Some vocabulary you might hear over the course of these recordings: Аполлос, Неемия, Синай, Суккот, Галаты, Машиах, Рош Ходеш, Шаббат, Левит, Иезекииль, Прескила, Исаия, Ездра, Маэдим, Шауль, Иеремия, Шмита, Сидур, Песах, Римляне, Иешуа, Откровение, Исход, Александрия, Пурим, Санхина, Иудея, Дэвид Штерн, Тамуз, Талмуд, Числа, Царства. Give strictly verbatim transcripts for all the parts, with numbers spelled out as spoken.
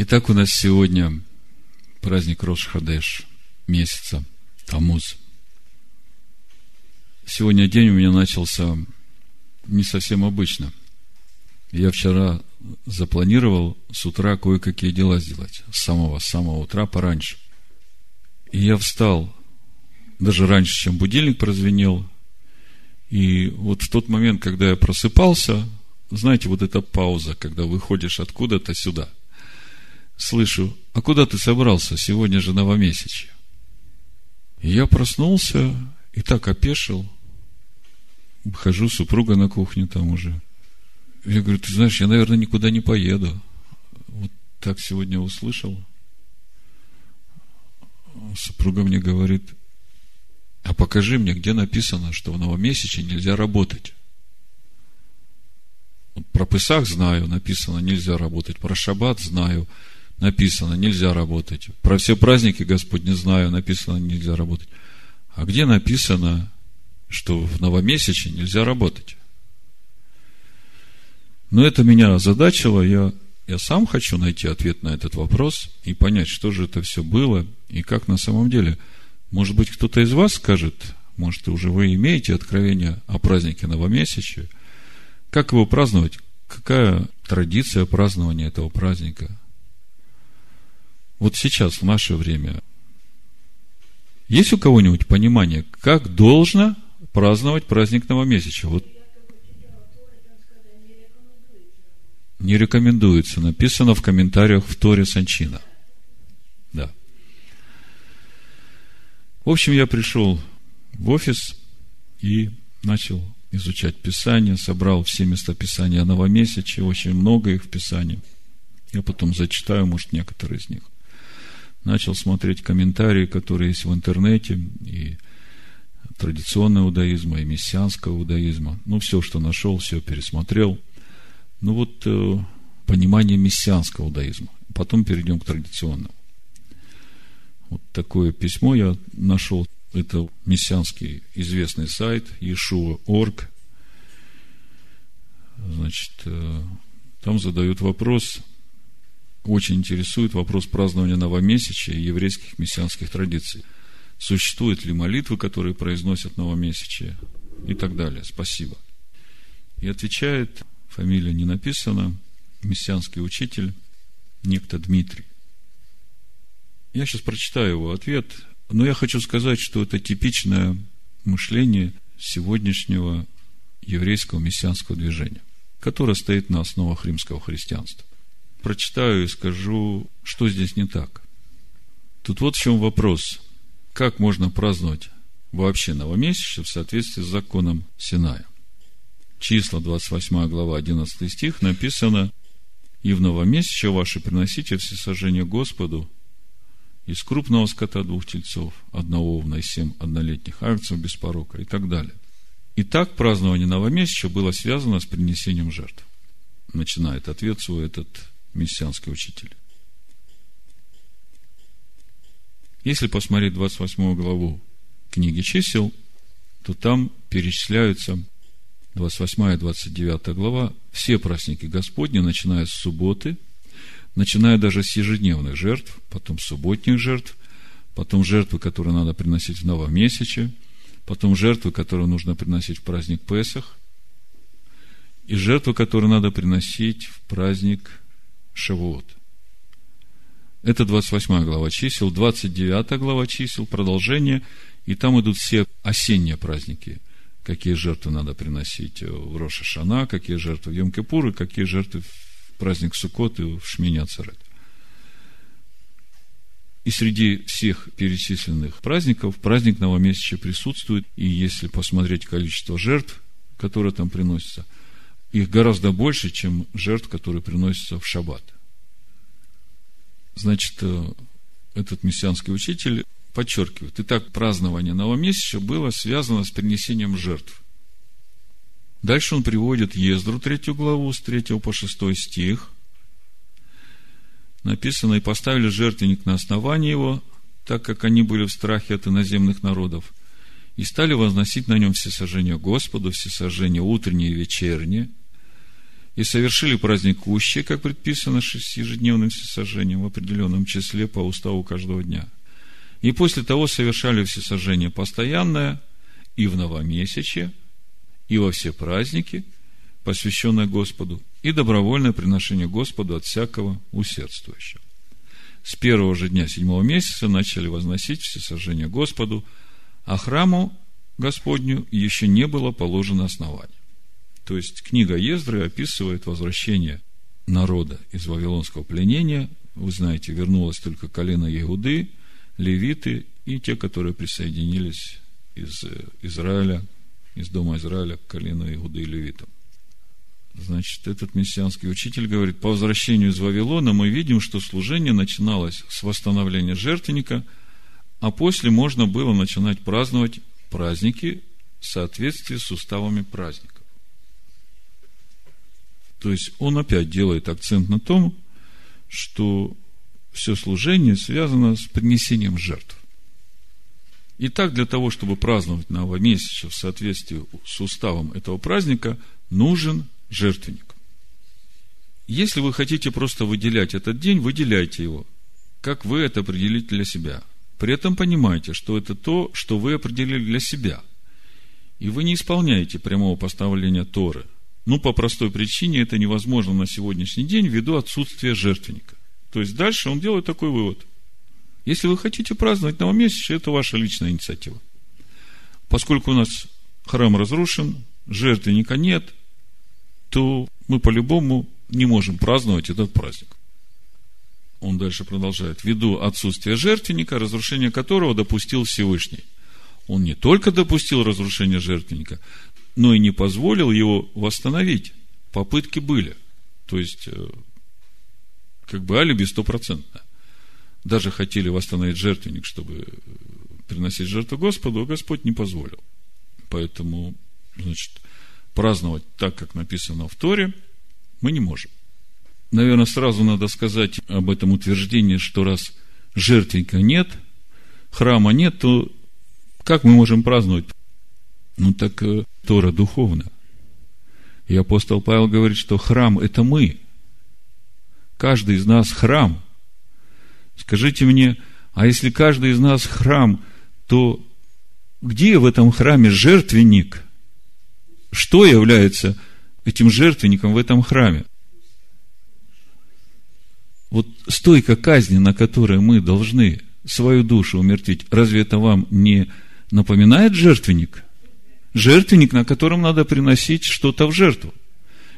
Итак, у нас сегодня праздник Рош Ходеш, месяца Тамуз. Сегодня день у меня начался не совсем обычно. Я вчера запланировал с утра кое-какие дела сделать. С самого, с самого утра пораньше. И я встал даже раньше, чем будильник прозвенел. И вот в тот момент, когда я просыпался, знаете, вот эта пауза, когда выходишь откуда-то сюда. Слышу, а куда ты собрался? Сегодня же новомесячье. И я проснулся и так опешил. Хожу, супруга на кухне там уже. Я говорю, ты знаешь, я, наверное, никуда не поеду. Вот так сегодня услышал. Супруга мне говорит, а покажи мне, где написано, что в новомесячье нельзя работать. Вот про Песах знаю, написано, нельзя работать. Про Шаббат знаю, написано, нельзя работать. Про все праздники Господни знаю, написано, нельзя работать. А где написано, что в новомесячье нельзя работать? Но это меня озадачило, я, я сам хочу найти ответ на этот вопрос и понять, что же это все было и как на самом деле. Может быть, кто-то из вас скажет, может, уже вы имеете откровение о празднике новомесячья, как его праздновать, какая традиция празднования этого праздника. Вот сейчас, в наше время, есть у кого-нибудь понимание, как должно праздновать праздник новомесячья? Вот не рекомендуется. Написано в комментариях в Торе Санчина. Да. В общем, я пришел в офис и начал изучать Писание. Собрал все места Писания новомесячья. Очень много их в Писании. Я потом зачитаю, может, некоторые из них. Начал смотреть комментарии, которые есть в интернете. И традиционного иудаизма, и мессианского иудаизма. Ну, все, что нашел, все пересмотрел. Ну, вот э, понимание мессианского иудаизма. Потом перейдем к традиционному. Вот такое письмо я нашел. Это мессианский известный сайт ешуа точка орг. Значит, э, там задают вопрос. Очень интересует вопрос празднования новомесячья и еврейских мессианских традиций. Существуют ли молитвы, которые произносят новомесячье и так далее. Спасибо. И отвечает... Фамилия не написана. Мессианский учитель, некто Дмитрий. Я сейчас прочитаю его ответ, но я хочу сказать, что это типичное мышление сегодняшнего еврейского мессианского движения, которое стоит на основах римского христианства. Прочитаю и скажу, что здесь не так. Тут вот в чем вопрос. Как можно праздновать вообще новомесячье в соответствии с законом Синая? Числа, двадцать восьмая глава, одиннадцатый стих, написано: «И в новомесячье ваши приносите всесожжение Господу из крупного скота двух тельцов, одного овна и семь однолетних агнцев без порока» и так далее. И так празднование новомесячья было связано с принесением жертв. Начинает ответ свой этот мессианский учитель. Если посмотреть двадцать восьмую главу книги чисел, то там перечисляются двадцать восьмая и двадцать девятая глава, все праздники Господни, начиная с субботы, начиная даже с ежедневных жертв, потом субботних жертв, потом жертвы, которые надо приносить в новомесячье, потом жертвы, которые нужно приносить в праздник Песах, и жертвы, которые надо приносить в праздник Шавуот. Это двадцать восьмая глава чисел, двадцать девятая глава чисел, продолжение, и там идут все осенние праздники. Какие жертвы надо приносить в Рош ха-Шана, какие жертвы в Йом Кипур, и какие жертвы в праздник Суккот и в Шмини Ацерет. И среди всех перечисленных праздников праздник новомесячья присутствует. И если посмотреть количество жертв, которые там приносятся, их гораздо больше, чем жертв, которые приносятся в Шаббат. Значит, этот мессианский учитель... Подчеркиваю, итак, празднование новомесячья было связано с принесением жертв. Дальше он приводит Ездру, третью главу, с третьего по шестой стих. Написано, и поставили жертвенник на основании его, так как они были в страхе от иноземных народов, и стали возносить на нем всесожжение Господу, всесожжение утреннее и вечернее, и совершили праздникующее, как предписано, с ежедневным всесожжением в определенном числе по уставу каждого дня. И после того совершали всесожжение постоянное и в новомесяче, и во все праздники, посвященное Господу, и добровольное приношение Господу от всякого усердствующего. С первого же дня седьмого месяца начали возносить всесожжение Господу, а храму Господню еще не было положено основание. То есть, книга Ездры описывает возвращение народа из вавилонского пленения. Вы знаете, вернулось только колено Иегуды, левиты и те, которые присоединились из Израиля, из дома Израиля к колену Иегуды и левитам. Значит, этот мессианский учитель говорит, по возвращению из Вавилона мы видим, что служение начиналось с восстановления жертвенника, а после можно было начинать праздновать праздники в соответствии с уставами праздников. То есть, он опять делает акцент на том, что все служение связано с принесением жертв. Итак, для того, чтобы праздновать новомесячие в соответствии с уставом этого праздника, нужен жертвенник. Если вы хотите просто выделять этот день, выделяйте его, как вы это определите для себя. При этом понимайте, что это то, что вы определили для себя. И вы не исполняете прямого постановления Торы. Ну, по простой причине это невозможно на сегодняшний день ввиду отсутствия жертвенника. То есть, дальше он делает такой вывод. Если вы хотите праздновать новомесячие, это ваша личная инициатива. Поскольку у нас храм разрушен, жертвенника нет, то мы по-любому не можем праздновать этот праздник. Он дальше продолжает. Ввиду отсутствия жертвенника, разрушение которого допустил Всевышний. Он не только допустил разрушение жертвенника, но и не позволил его восстановить. Попытки были. То есть, как бы алиби стопроцентно. Даже хотели восстановить жертвенник, чтобы приносить жертву Господу, а Господь не позволил. Поэтому, значит, праздновать так, как написано в Торе, мы не можем. Наверное, сразу надо сказать об этом утверждении, что раз жертвенника нет, храма нет, то как мы можем праздновать? Ну, так Тора духовна. И апостол Павел говорит, что храм – это мы. Каждый из нас храм. Скажите мне, а если каждый из нас храм, то где в этом храме жертвенник? Что является этим жертвенником в этом храме? Вот стойка казни, на которой мы должны свою душу умертвить, разве это вам не напоминает жертвенник? Жертвенник, на котором надо приносить что-то в жертву.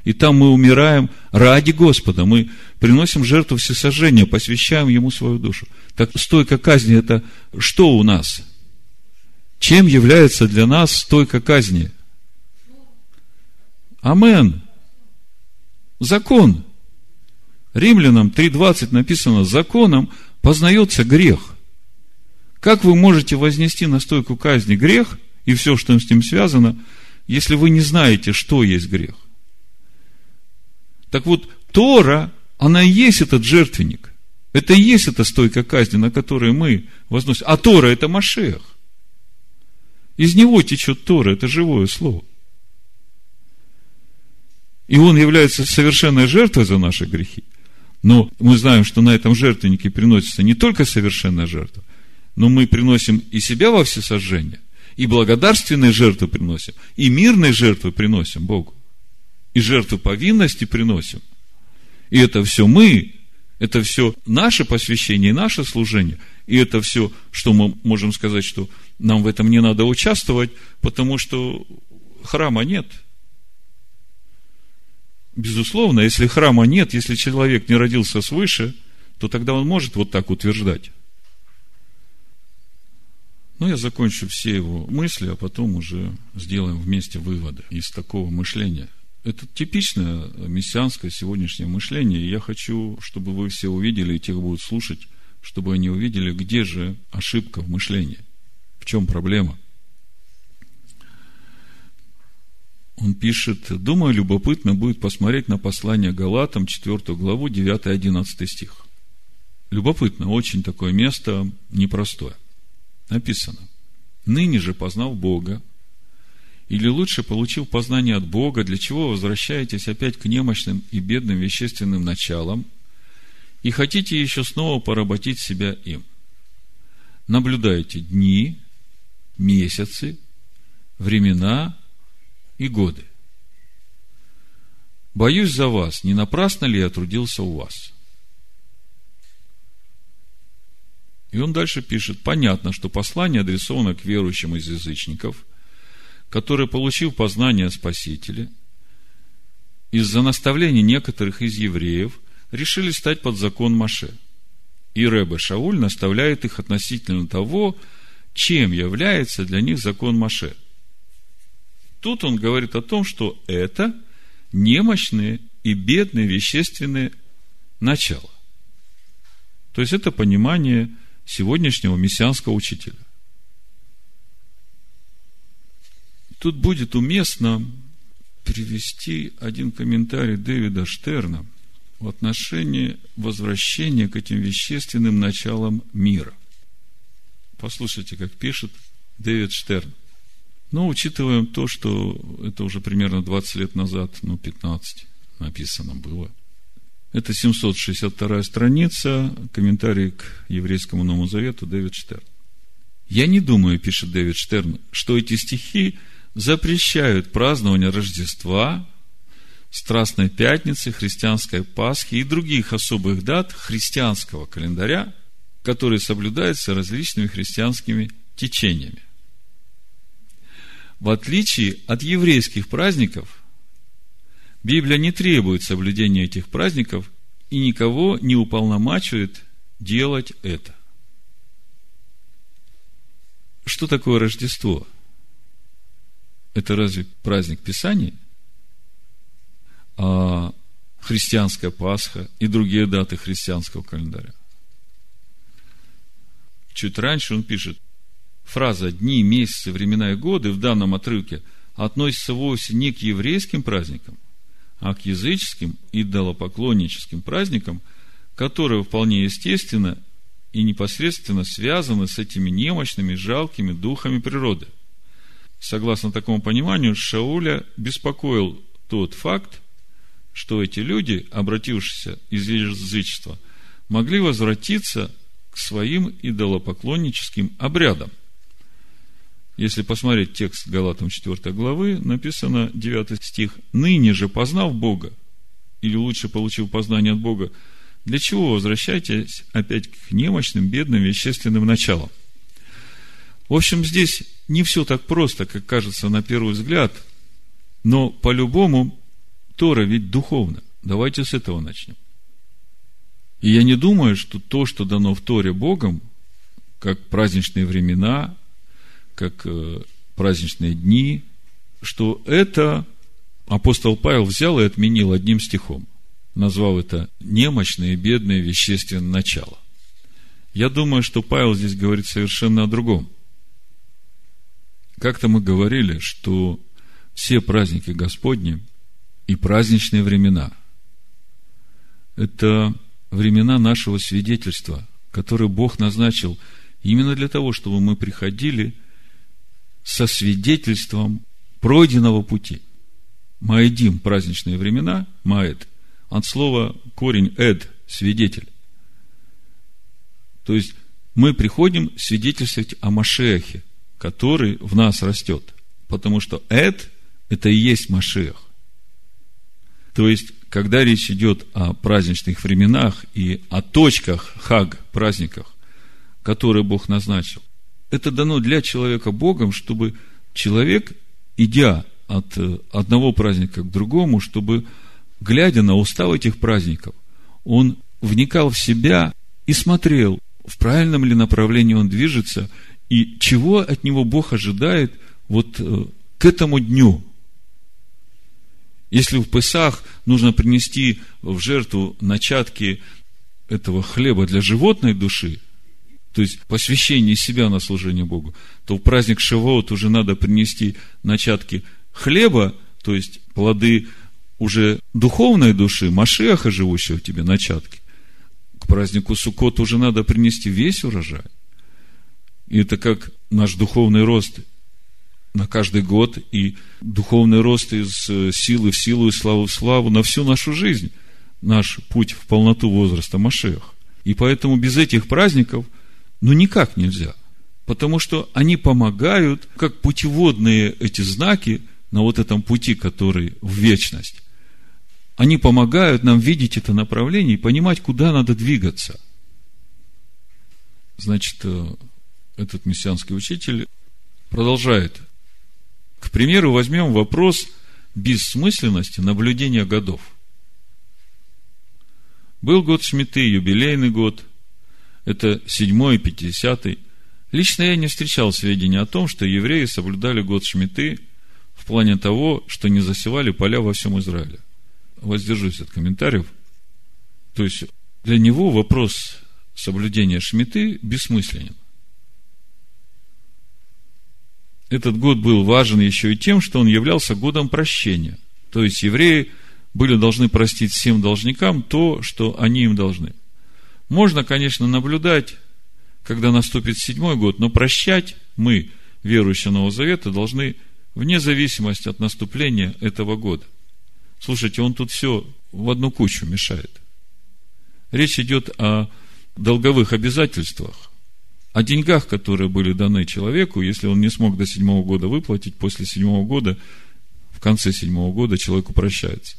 И там мы умираем ради Господа. Мы приносим жертву всесожжения, посвящаем Ему свою душу. Так стойка казни – это что у нас? Чем является для нас стойка казни? Амен. Закон. Римлянам три двадцать написано, законом познается грех. Как вы можете вознести на стойку казни грех и все, что с ним связано, если вы не знаете, что есть грех? Так вот, Тора, она и есть этот жертвенник. Это и есть эта стойка казни, на которой мы возносим. А Тора – это Машиах. Из него течет Тора, это живое слово. И он является совершенной жертвой за наши грехи. Но мы знаем, что на этом жертвеннике приносится не только совершенная жертва, но мы приносим и себя во всесожжение, и благодарственные жертвы приносим, и мирные жертвы приносим Богу, и жертвы повинности приносим. И это все мы, это все наше посвящение и наше служение, и это все, что мы можем сказать, что нам в этом не надо участвовать, потому что храма нет. Безусловно, если храма нет, если человек не родился свыше, то тогда он может вот так утверждать. Ну, я закончу все его мысли, а потом уже сделаем вместе выводы из такого мышления. Это типичное мессианское сегодняшнее мышление, и я хочу, чтобы вы все увидели, и тех будут слушать, чтобы они увидели, где же ошибка в мышлении, в чем проблема. Он пишет, думаю, любопытно будет посмотреть на послание Галатам, четвёртую главу, девятый-одиннадцатый стих. Любопытно, очень такое место непростое. Написано, ныне же познав Бога, Или лучше, получив познание от Бога, для чего возвращаетесь опять к немощным и бедным вещественным началам и хотите еще снова поработить себя им? Наблюдаете дни, месяцы, времена и годы. Боюсь за вас, не напрасно ли я трудился у вас? И он дальше пишет: понятно, что послание адресовано к верующим из язычников, которые, получив познание Спасителя, из-за наставлений некоторых из евреев, решили стать под закон Моше. И Ребе Шауль наставляет их относительно того, чем является для них закон Моше. Тут он говорит о том, что это немощные и бедные вещественные начала. То есть это понимание сегодняшнего мессианского учителя. Тут будет уместно привести один комментарий Дэвида Штерна в отношении возвращения к этим вещественным началам мира. Послушайте, как пишет Дэвид Штерн. Но учитывая то, что это уже примерно двадцать лет назад, ну, пятнадцать написано было. Это семьсот шестьдесят вторая страница, комментарий к еврейскому Новому Завету, Дэвид Штерн. «Я не думаю, — пишет Дэвид Штерн, — что эти стихи запрещают празднование Рождества, Страстной Пятницы, Христианской Пасхи и других особых дат христианского календаря, которые соблюдаются различными христианскими течениями. В отличие от еврейских праздников, Библия не требует соблюдения этих праздников и никого не уполномачивает делать это». Что такое Рождество? Это разве праздник Писания? А христианская Пасха и другие даты христианского календаря. Чуть раньше он пишет: фраза «дни, месяцы, времена и годы» в данном отрывке относится вовсе не к еврейским праздникам, а к языческим идолопоклонническим праздникам, которые вполне естественно и непосредственно связаны с этими немощными, жалкими духами природы. Согласно такому пониманию, Шауля беспокоил тот факт, что эти люди, обратившиеся из язычества, могли возвратиться к своим идолопоклонническим обрядам. Если посмотреть текст Галатам четвёртой главы, написано девятый стих: «Ныне же, познав Бога, или лучше, получив познание от Бога, для чего возвращаетесь опять к немощным, бедным, вещественным началам?» В общем, здесь не все так просто, как кажется на первый взгляд, но по-любому Тора ведь духовна. Давайте с этого начнем. И я не думаю, что то, что дано в Торе Богом, как праздничные времена, как праздничные дни, что это апостол Павел взял и отменил одним стихом, назвав это немощные, бедные, вещественные начала. Я думаю, что Павел здесь говорит совершенно о другом. Как-то мы говорили, что все праздники Господни и праздничные времена – это времена нашего свидетельства, которые Бог назначил именно для того, чтобы мы приходили со свидетельством пройденного пути. Маэдим – праздничные времена, маэд, от слова корень эд – свидетель. То есть мы приходим свидетельствовать о Машиахе, который в нас растет, потому что эд – это и есть Машиах. То есть, когда речь идет о праздничных временах и о точках хаг, праздниках, которые Бог назначил, это дано для человека Богом, чтобы человек, идя от одного праздника к другому, чтобы, глядя на устав этих праздников, он вникал в себя и смотрел, в правильном ли направлении он движется и чего от него Бог ожидает вот к этому дню. Если в Песах нужно принести в жертву начатки этого хлеба для животной души, то есть посвящение себя на служение Богу, то в праздник Шавуот уже надо принести начатки хлеба, то есть плоды уже духовной души, Машиаха, живущего в тебе, начатки. К празднику Суккот уже надо принести весь урожай. И это как наш духовный рост на каждый год, и духовный рост из силы в силу, и славы в славу, на всю нашу жизнь, наш путь в полноту возраста Машиах. И поэтому без этих праздников, ну, никак нельзя, потому что они помогают, как путеводные эти знаки на вот этом пути, который в вечность. Они помогают нам видеть это направление и понимать, куда надо двигаться. Значит, этот мессианский учитель продолжает. К примеру, возьмем вопрос бессмысленности наблюдения годов. Был год Шмиты, юбилейный год. Это седьмой, пятидесятый. Лично я не встречал сведений о том, что евреи соблюдали год Шмиты в плане того, что не засевали поля во всем Израиле. Воздержусь от комментариев. То есть, для него вопрос соблюдения Шмиты бессмысленен. Этот год был важен еще и тем, что он являлся годом прощения. То есть, евреи были должны простить всем должникам то, что они им должны. Можно, конечно, наблюдать, когда наступит седьмой год, но прощать мы, верующие Нового Завета, должны вне зависимости от наступления этого года. Слушайте, он тут все в одну кучу мешает. Речь идет о долговых обязательствах, о деньгах, которые были даны человеку, если он не смог до седьмого года выплатить, после седьмого года, в конце седьмого года человеку прощается.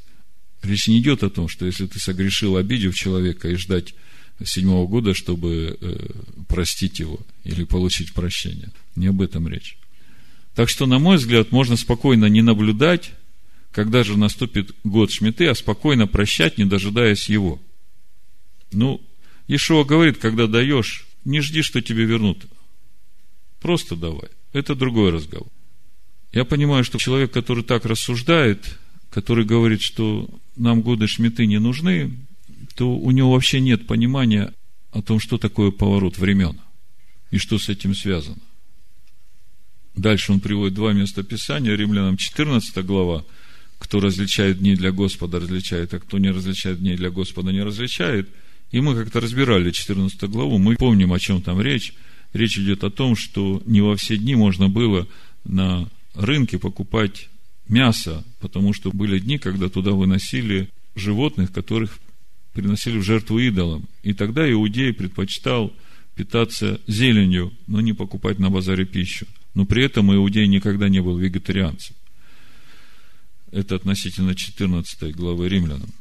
Речь не идет о том, что если ты согрешил, обидев человека, и ждать седьмого года, чтобы э, простить его или получить прощение. Не об этом речь. Так что, на мой взгляд, можно спокойно не наблюдать, когда же наступит год Шмиты, а спокойно прощать, не дожидаясь его. Ну, Иешуа говорит, когда даешь, не жди, что тебе вернут. Просто давай. Это другой разговор. Я понимаю, что человек, который так рассуждает, который говорит, что нам годы Шмиты не нужны, то у него вообще нет понимания о том, что такое поворот времен и что с этим связано. Дальше он приводит два места Писания, Римлянам четырнадцатая глава. Кто различает дни для Господа, различает, а кто не различает дни для Господа, не различает. И мы как-то разбирали четырнадцатую главу, мы помним, о чем там речь. Речь идет о том, что не во все дни можно было на рынке покупать мясо, потому что были дни, когда туда выносили животных, которых приносили в жертву идолам. И тогда иудей предпочитал питаться зеленью, но не покупать на базаре пищу. Но при этом иудей никогда не был вегетарианцем. Это относительно четырнадцатой главы Римлянам.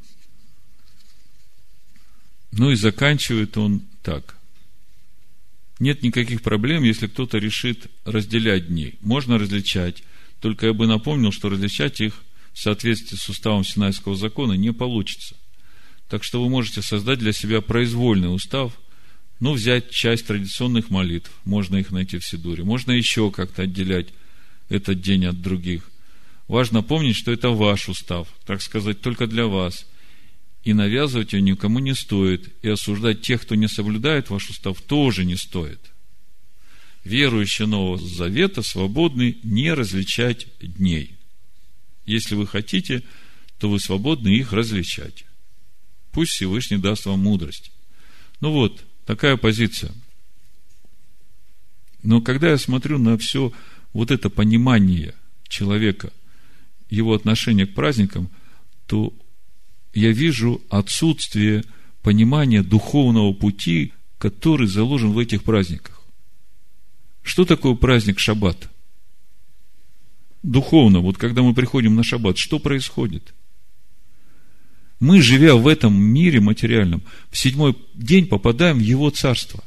Ну и заканчивает он так. Нет никаких проблем, если кто-то решит разделять дни. Можно различать, только я бы напомнил, что различать их в соответствии с уставом Синайского закона не получится. Так что вы можете создать для себя произвольный устав, ну, взять часть традиционных молитв, можно их найти в Сидуре, можно еще как-то отделять этот день от других. Важно помнить, что это ваш устав, так сказать, только для вас. И навязывать ее никому не стоит. И осуждать тех, кто не соблюдает ваш устав, тоже не стоит. Верующие Нового Завета свободны не различать дней. Если вы хотите, то вы свободны их различать. Пусть Всевышний даст вам мудрость. Ну вот, такая позиция. Но когда я смотрю на все вот это понимание человека, его отношение к праздникам, то я вижу отсутствие понимания духовного пути, который заложен в этих праздниках. Что такое праздник Шаббат? Духовно, вот когда мы приходим на Шаббат, что происходит? Мы, живя в этом мире материальном, в седьмой день попадаем в его царство.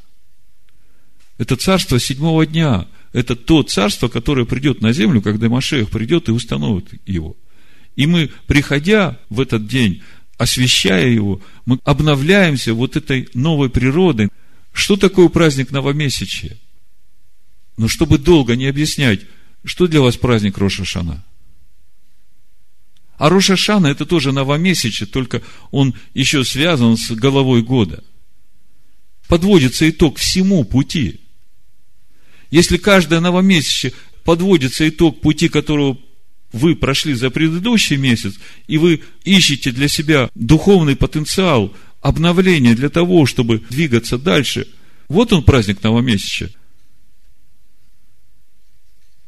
Это царство седьмого дня. Это то царство, которое придет на землю, когда Машиах придет и установит его. И мы, приходя в этот день, освящая его, мы обновляемся вот этой новой природой. Что такое праздник Новомесячия? Но чтобы долго не объяснять, что для вас праздник Рош ха-Шана? А Рош ха-Шана – это тоже новомесячие, только он еще связан с головой года. Подводится итог всему пути. Если каждое новомесячие подводится итог пути, которого вы прошли за предыдущий месяц, и вы ищете для себя духовный потенциал, обновление для того, чтобы двигаться дальше. Вот он, праздник новомесячия.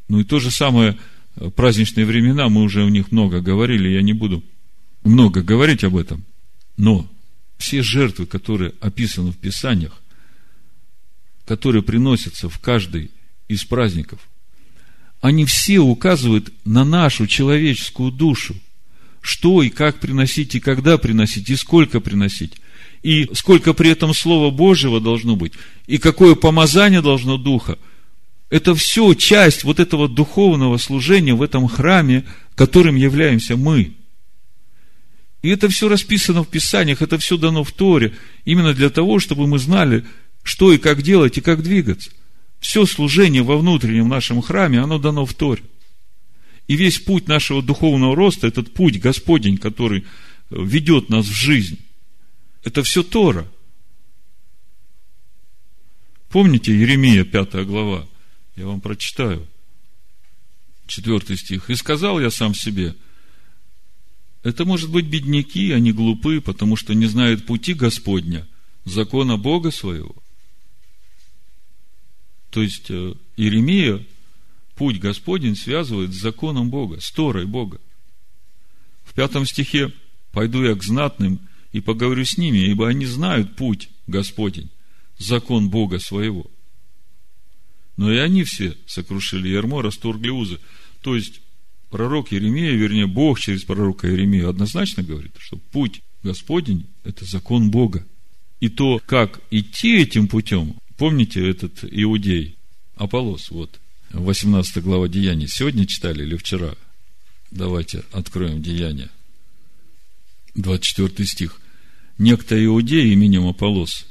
Ну и то же самое праздничные времена, мы уже о них много говорили, я не буду много говорить об этом, но все жертвы, которые описаны в Писаниях, которые приносятся в каждый из праздников, они все указывают на нашу человеческую душу, что и как приносить, и когда приносить, и сколько приносить, и сколько при этом Слова Божьего должно быть, и какое помазание должно Духа. Это все часть вот этого духовного служения в этом храме, которым являемся мы. И это все расписано в Писаниях, это все дано в Торе, именно для того, чтобы мы знали, что и как делать, и как двигаться. Все служение во внутреннем нашем храме, оно дано в Торе. И весь путь нашего духовного роста, этот путь Господень, который ведет нас в жизнь, это все Тора. Помните Иеремия, пятая глава? Я вам прочитаю четвертый стих. «И сказал я сам себе, это, может быть, бедняки, они глупы, потому что не знают пути Господня, закона Бога своего». То есть, Иеремия путь Господень связывает с законом Бога, с Торой Бога. В пятом стихе «Пойду я к знатным и поговорю с ними, ибо они знают путь Господень, закон Бога своего». Но и они все сокрушили ярмо, расторгли узы. То есть, пророк Иеремия, вернее, Бог через пророка Иеремию однозначно говорит, что путь Господень – это закон Бога. И то, как идти этим путем, помните этот иудей Аполлос, вот, восемнадцатая глава Деяний. Сегодня читали или вчера? Давайте откроем Деяния. двадцать четвёртый стих. «Некто иудей именем Аполлос,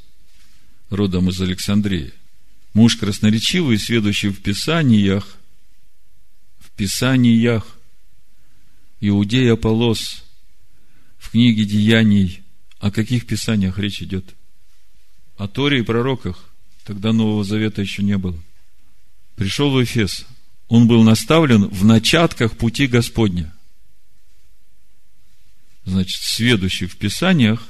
родом из Александрии, муж красноречивый, сведущий в Писаниях, в Писаниях, иудей Аполлос, в книге Деяний». О каких Писаниях речь идет? О Торе и пророках. Тогда Нового Завета еще не было. Пришел в Эфес. Он был наставлен в начатках пути Господня. Значит, сведущий в Писаниях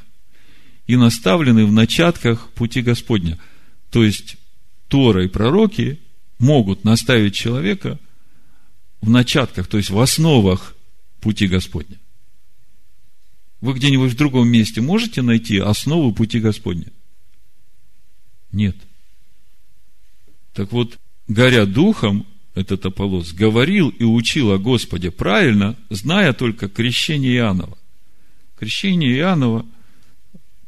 и наставленный в начатках пути Господня. То есть, Тора и пророки могут наставить человека в начатках, то есть в основах пути Господня. Вы где-нибудь в другом месте можете найти основу пути Господня? Нет. Так вот, горя духом, этот Аполлос говорил и учил о Господе правильно, зная только крещение Иоаннова. Крещение Иоаннова: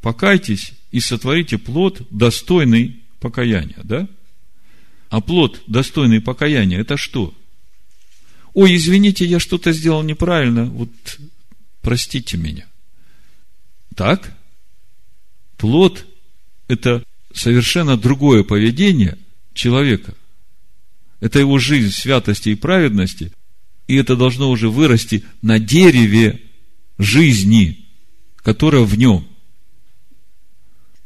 покайтесь и сотворите плод, достойный покаяния, да? А плод, достойный покаяния, это что? Ой, извините, я что-то сделал неправильно, вот простите меня. Так? Плод – это совершенно другое поведение человека. Это его жизнь святости и праведности, и это должно уже вырасти на дереве жизни, которая в нем.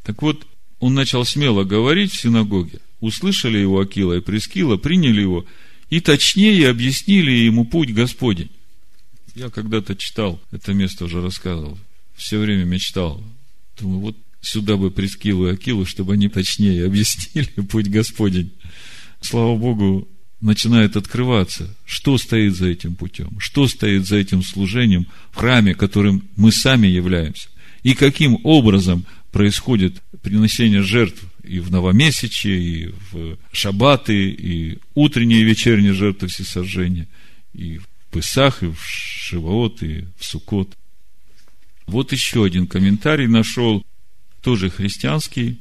Так вот, он начал смело говорить в синагоге. Услышали его Акила и Прескила, приняли его и точнее объяснили ему путь Господень. Я когда-то читал, это место уже рассказывал, все время мечтал. Думаю, вот сюда бы Прескилу и Акилу, чтобы они точнее объяснили путь Господень. Слава Богу, начинает открываться, что стоит за этим путем, что стоит за этим служением в храме, которым мы сами являемся, и каким образом происходит приношение жертв и в новомесячье, и в шаббаты, и утренние и вечерние жертвы всесожжения, и в Песах, и в Шавуот, и в Суккот. Вот еще один комментарий нашел, тоже христианский,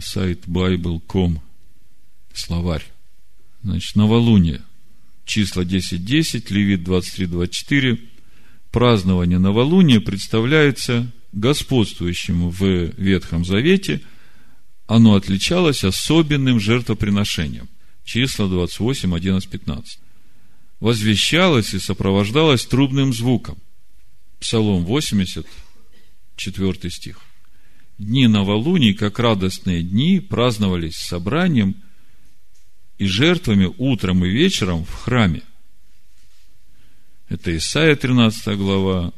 сайт байбл точка ком, словарь. Значит, новолуние, числа десять десять, Левит двадцать три двадцать четыре. Празднование новолуния представляется господствующим в Ветхом Завете. Оно отличалось особенным жертвоприношением. Числа двадцать восемь одиннадцать пятнадцать. Возвещалось и сопровождалось трубным звуком. Псалом восемьдесят, четвёртый стих. Дни новолуний, как радостные дни, праздновались собранием и жертвами утром и вечером в храме. Это Исаия тринадцатая глава,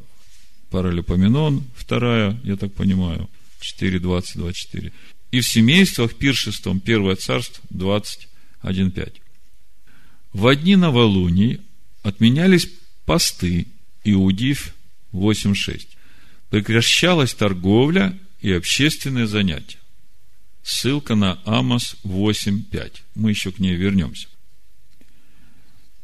Паралипоменон вторая, я так понимаю, четыре двадцать двадцать четыре. И в семействах пиршеством, первое царство двадцать один пять. Во дни новолуний отменялись посты, Иудив восемь шесть. Прекращалась торговля и общественные занятия. Ссылка на Амос восемь пять. Мы еще к ней вернемся.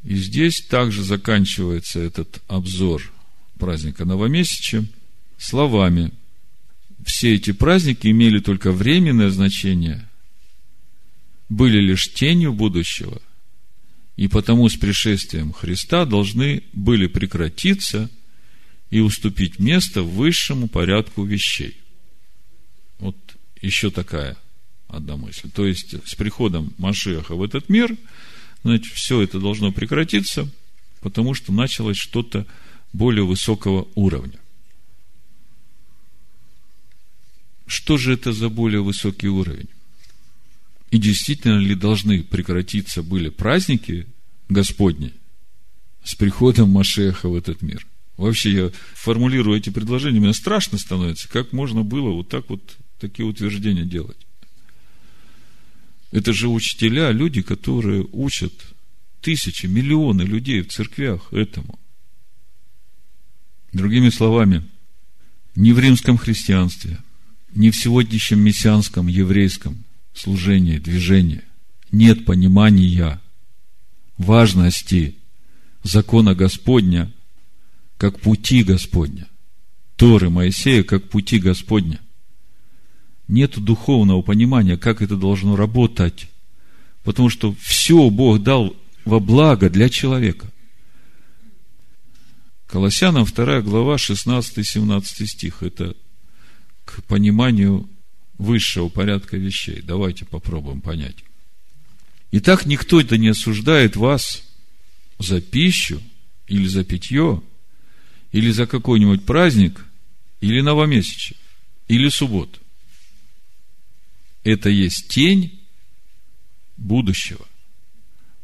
И здесь также заканчивается этот обзор праздника Новомесяча словами: все эти праздники имели только временное значение, были лишь тенью будущего, и потому с пришествием Христа должны были прекратиться и уступить место высшему порядку вещей. Вот еще такая одна мысль. То есть, с приходом Машиаха в этот мир, значит, все это должно прекратиться, потому что началось что-то более высокого уровня. Что же это за более высокий уровень? И действительно ли должны прекратиться были праздники Господни с приходом Машиаха в этот мир? Вообще, я формулирую эти предложения, мне страшно становится, как можно было вот так вот такие утверждения делать. Это же учителя, люди, которые учат тысячи, миллионы людей в церквях этому. Другими словами, ни в римском христианстве, ни в сегодняшнем мессианском еврейском служении, движении нет понимания важности закона Господня как пути Господня, Торы Моисея как пути Господня. Нет духовного понимания, как это должно работать, потому что все Бог дал во благо для человека. Колоссянам вторая глава, шестнадцатый-семнадцатый стих. Это к пониманию высшего порядка вещей. Давайте попробуем понять. Итак, никто это не осуждает вас за пищу или за питье, или за какой-нибудь праздник, или новомесячие, или субботу. Это есть тень будущего,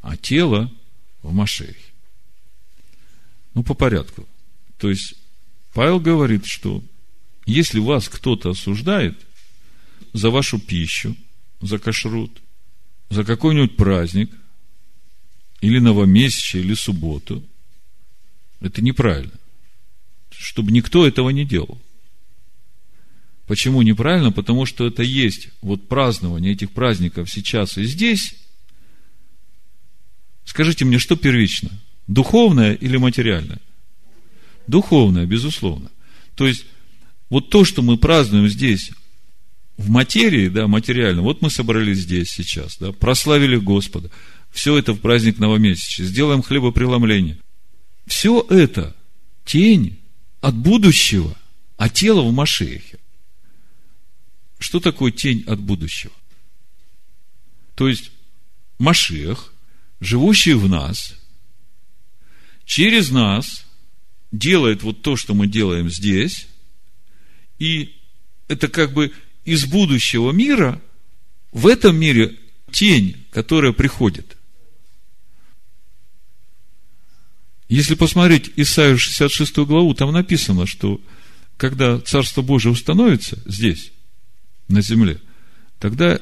а тело в Машиахе. Ну, по порядку. То есть, Павел говорит, что если вас кто-то осуждает за вашу пищу, за кашрут, за какой-нибудь праздник, или новомесячие, или субботу, это неправильно. Чтобы никто этого не делал. Почему неправильно? Потому что это есть вот празднование этих праздников сейчас и здесь. Скажите мне, что первично? Духовное или материальное? Духовное, безусловно. То есть, вот то, что мы празднуем здесь в материи, да, материально, вот мы собрались здесь сейчас, да, прославили Господа. Все это в праздник Новомесяча. Сделаем хлебопреломление. Все это тень от будущего, а тело в Машиахе. Что такое тень от будущего? То есть, Машиах, живущий в нас, через нас, делает вот то, что мы делаем здесь, и это как бы из будущего мира, в этом мире тень, которая приходит. Если посмотреть Исаию шестьдесят шестую главу, там написано, что когда Царство Божие установится здесь, на земле, тогда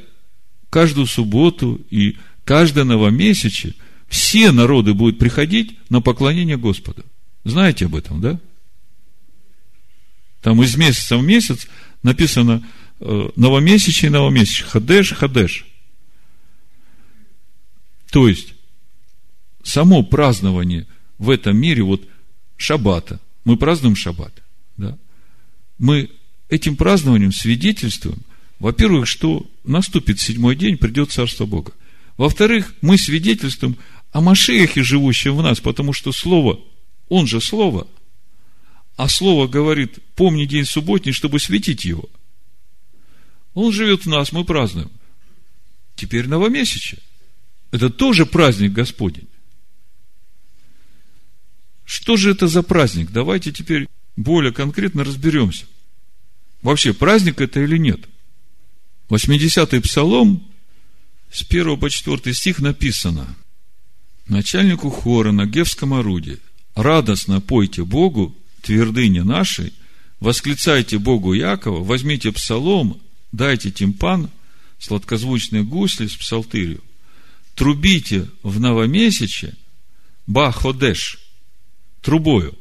каждую субботу и каждое новомесячие все народы будут приходить на поклонение Господу. Знаете об этом, да? Там из месяца в месяц написано новомесячие и новомесячие, Ходеш, Ходеш. То есть, само празднование в этом мире вот Шаббата, мы празднуем Шаббат, да? Мы этим празднованием свидетельствуем, во-первых, что наступит седьмой день, придет Царство Бога. Во-вторых, мы свидетельствуем о Машиахе, живущем в нас, потому что Слово, Он же Слово, а Слово говорит: помни день субботний, чтобы светить его. Он живет в нас, мы празднуем. Теперь новомесячие. Это тоже праздник Господень. Что же это за праздник? Давайте теперь более конкретно разберемся. Вообще, праздник это или нет? восьмидесятый псалом, с первого по четвёртый стих написано: начальнику хора на гевском орудии радостно пойте Богу, твердыне нашей, восклицайте Богу Якова, возьмите псалом, дайте тимпан, сладкозвучные гусли с псалтырью. трубите в новомесяче ба-ходеш, трубою,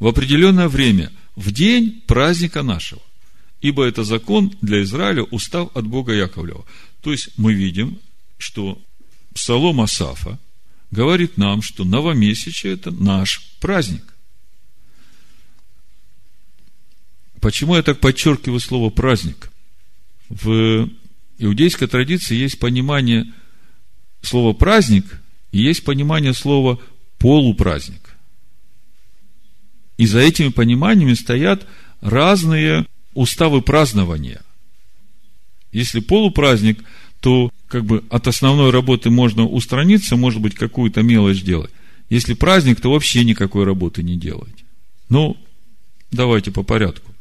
в определенное время, в день праздника нашего. Ибо это закон для Израиля, устав от Бога Яковлева. То есть, мы видим, что Псалом Асафа говорит нам, что новомесячие – это наш праздник. Почему я так подчеркиваю слово «праздник»? В иудейской традиции есть понимание слова «праздник» и есть понимание слова «полупраздник». И за этими пониманиями стоят разные уставы празднования. Если полупраздник, то как бы от основной работы можно устраниться, может быть, какую-то мелочь делать. Если праздник, то вообще никакой работы не делать. Ну, давайте по порядку.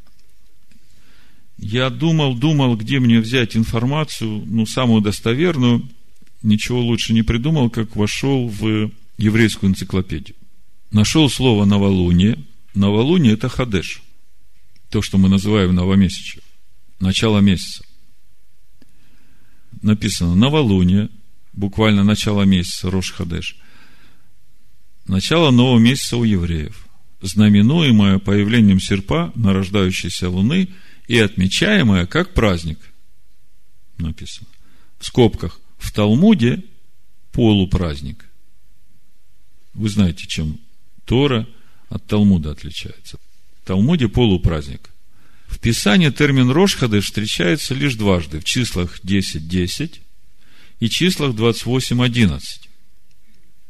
Я думал, думал, где мне взять информацию, ну, самую достоверную, ничего лучше не придумал, как вошел в еврейскую энциклопедию. Нашел слово «новолуние». Новолуние – это «хадеш», то, что мы называем новомесячье, начало месяца. Написано «новолуние», буквально начало месяца, Рош Ходеш, начало нового месяца у евреев, знаменуемое появлением серпа на рождающейся луны и отмечаемое как праздник. Написано. В скобках. В Талмуде полупраздник. Вы знаете, чем Тора от Талмуда отличается. В Талмуде полупраздник. В Писании термин Рош ха-Шана встречается лишь дважды. В числах десять десять и числах двадцать восемь одиннадцать.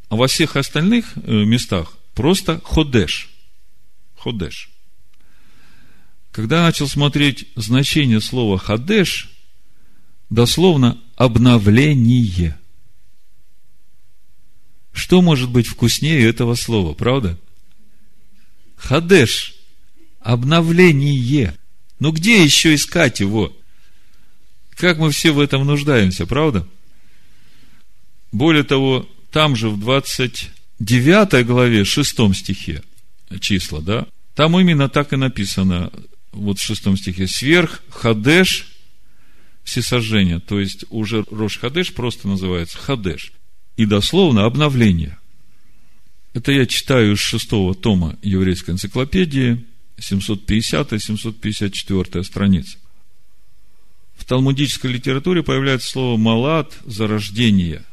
А во всех остальных местах просто Ходеш. Ходеш. Когда начал смотреть значение слова Ходеш, дословно обновление. Что может быть вкуснее этого слова, правда? Ходеш. Обновление. Ну, где еще искать его? Как мы все в этом нуждаемся, правда? Более того, там же в двадцать девятой главе, шестом стихе, числа, да, там именно так и написано, вот в шестом стихе, сверх Ходеш всесожжение, то есть уже Рош Ходеш просто называется Ходеш, и дословно обновление. Это я читаю из шестого тома еврейской энциклопедии, семьсот пятидесятая - семьсот пятьдесят четвёртая страница. В талмудической литературе появляется слово «малат» – «зарождение»,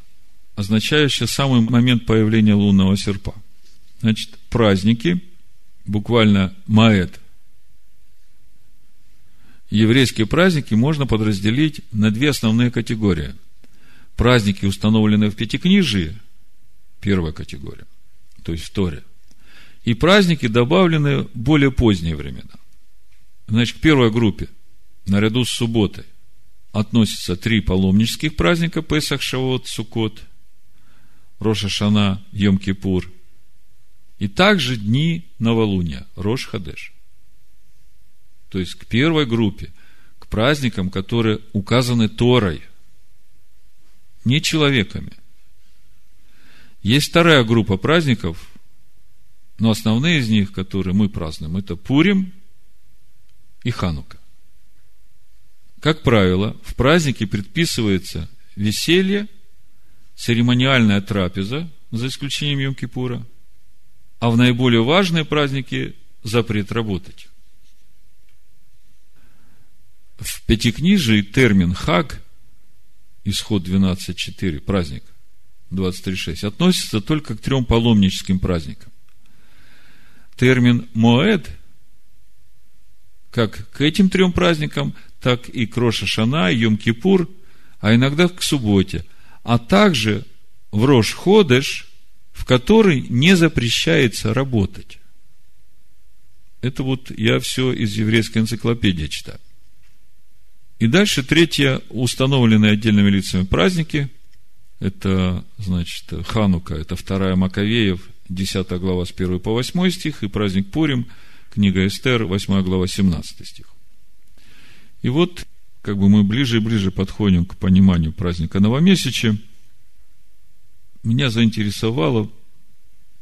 означающее самый момент появления лунного серпа. Значит, праздники, буквально «маэт», еврейские праздники можно подразделить на две основные категории. Праздники, установленные в Пятикнижии, первая категория, то есть в Торе, и праздники, добавленные в более поздние времена. Значит, к первой группе, наряду с субботой, относятся три паломнических праздника: Песах, Шавуот, Суккот, Рош ха-Шана, Йом Кипур, и также дни новолуния, Рош Ходеш. То есть, к первой группе, к праздникам, которые указаны Торой, не человеками. Есть вторая группа праздников, но основные из них, которые мы празднуем, это Пурим и Ханука. Как правило, в празднике предписывается веселье, церемониальная трапеза, за исключением Йом-Кипура, а в наиболее важные праздники запрет работать. В Пятикнижии термин «хаг», Исход двенадцать четыре, праздник двадцать три шесть, относится только к трем паломническим праздникам. Термин «моэд» как к этим трем праздникам, так и к Рош ха-Шана, Йом-Кипур, а иногда к субботе, а также в Рош Ходеш, в который не запрещается работать. Это вот я все из еврейской энциклопедии читаю. И дальше третье, установленные отдельными лицами праздники, это, значит, Ханука, это вторая Маковеев, десятая глава с первого по восьмой стих, и праздник Пурим, книга Эстер, восьмая глава, семнадцатый стих. И вот, как бы мы ближе и ближе подходим к пониманию праздника новомесяча. Меня заинтересовало,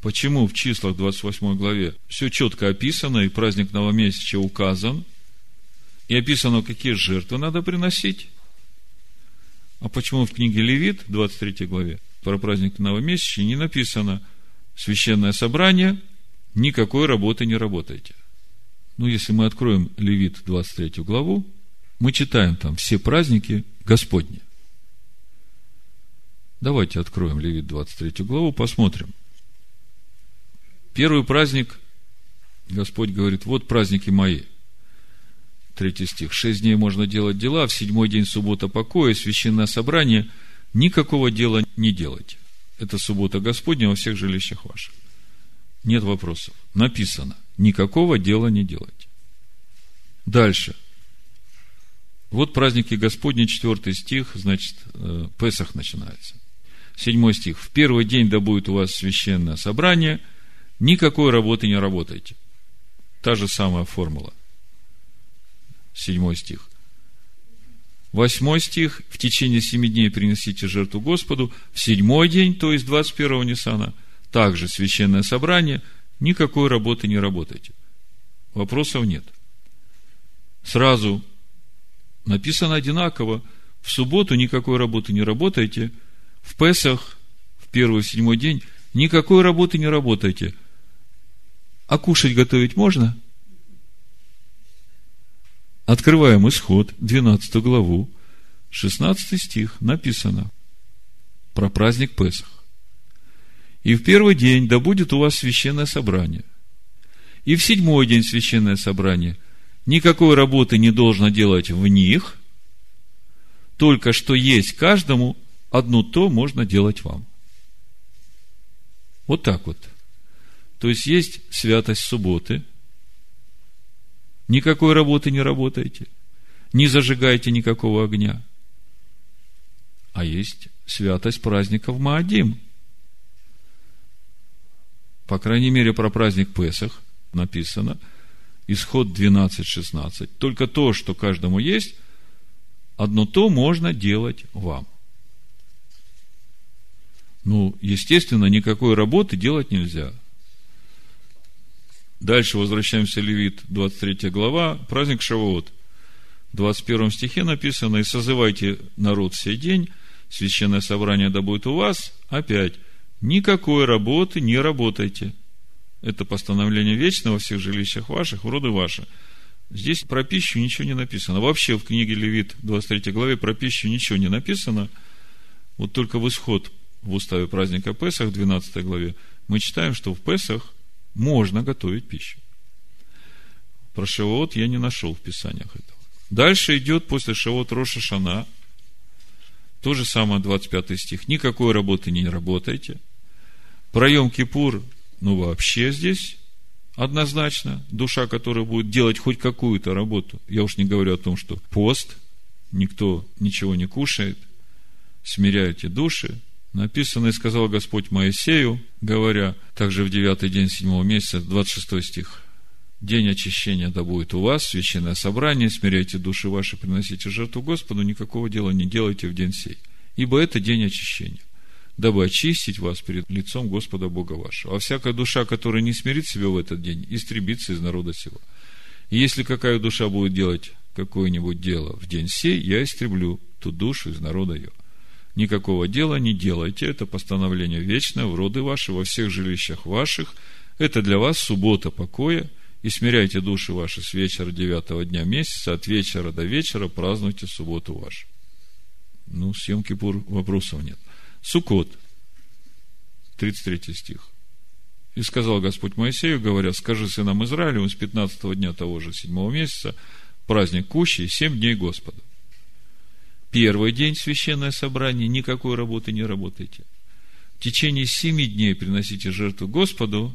почему в числах двадцать восьмой главе все четко описано, и праздник новомесяча указан, и описано, какие жертвы надо приносить. А почему в книге Левит, двадцать третьей главе, про праздник новомесячный, не написано: священное собрание, никакой работы не работайте? Ну, если мы откроем Левит, двадцать третью главу, мы читаем там все праздники Господни. Давайте откроем Левит, двадцать третью главу, посмотрим. Первый праздник, Господь говорит: вот праздники мои. Третий стих. Шесть дней можно делать дела, в седьмой день суббота покоя, священное собрание, никакого дела не делайте. Это суббота Господня во всех жилищах ваших. Нет вопросов. Написано: никакого дела не делайте. Дальше. Вот праздники Господни, четвертый стих, значит, Песах начинается. Седьмой стих. В первый день да будет у вас священное собрание, никакой работы не работайте. Та же самая формула. Седьмой стих. Восьмой стих. В течение семи дней принесите жертву Господу. В седьмой день, то есть двадцать первого Ниссана, также священное собрание, никакой работы не работайте. Вопросов нет. Сразу написано одинаково. В субботу никакой работы не работайте. В Песах, в первый, в седьмой день, никакой работы не работайте. А кушать, готовить можно? Открываем Исход, двенадцатую главу, шестнадцатый стих, написано про праздник Песах. И в первый день да будет у вас священное собрание. И в седьмой день священное собрание. Никакой работы не должно делать в них, только что есть каждому, одну то можно делать вам. Вот так вот. То есть, есть святость субботы. Никакой работы не работайте. Не зажигайте никакого огня. А есть святость праздников Маадим. По крайней мере, про праздник Песах написано. Исход двенадцать шестнадцать. Только то, что каждому есть, одно то можно делать вам. Ну, естественно, никакой работы делать нельзя. Дальше возвращаемся, Левит, двадцать третья глава, праздник Шавуот. В двадцать первом стихе написано: и созывайте народ сей день, священное собрание да будет у вас. Опять, никакой работы не работайте. Это постановление вечного во всех жилищах ваших, в роды ваши. Здесь про пищу ничего не написано. Вообще в книге Левит, двадцать третьей главе, про пищу ничего не написано. Вот только в Исход, в уставе праздника Песах, в двенадцатой главе, мы читаем, что в Песах можно готовить пищу. Про Шавуот я не нашел в писаниях этого. Дальше идет после Шавуот Рош ха-Шана. То же самое, двадцать пятый стих. Никакой работы не работайте. Про Йом Кипур, ну вообще здесь однозначно, душа, которая будет делать хоть какую-то работу. Я уж не говорю о том, что пост, никто ничего не кушает, смиряйте души. Написано: и сказал Господь Моисею, говоря, также в девятый день седьмого месяца, двадцать шестой стих: день очищения да будет у вас, священное собрание, смиряйте души ваши, приносите жертву Господу, никакого дела не делайте в день сей, ибо это день очищения, дабы очистить вас перед лицом Господа Бога вашего. А всякая душа, которая не смирит себя в этот день, истребится из народа сего. И если какая душа будет делать какое-нибудь дело в день сей, я истреблю ту душу из народа ее. Никакого дела не делайте. Это постановление вечное в роды ваши, во всех жилищах ваших. Это для вас суббота покоя. И смиряйте души ваши с вечера девятого дня месяца. От вечера до вечера празднуйте субботу вашу. Ну, с Йом Кипур вопросов нет. Суккот, тридцать третий стих. И сказал Господь Моисею, говоря: скажи сынам Израилевым, с пятнадцатого дня того же седьмого месяца праздник кущи, семь дней Господа. Первый день священное собрание, никакой работы не работайте. В течение семи дней приносите жертву Господу.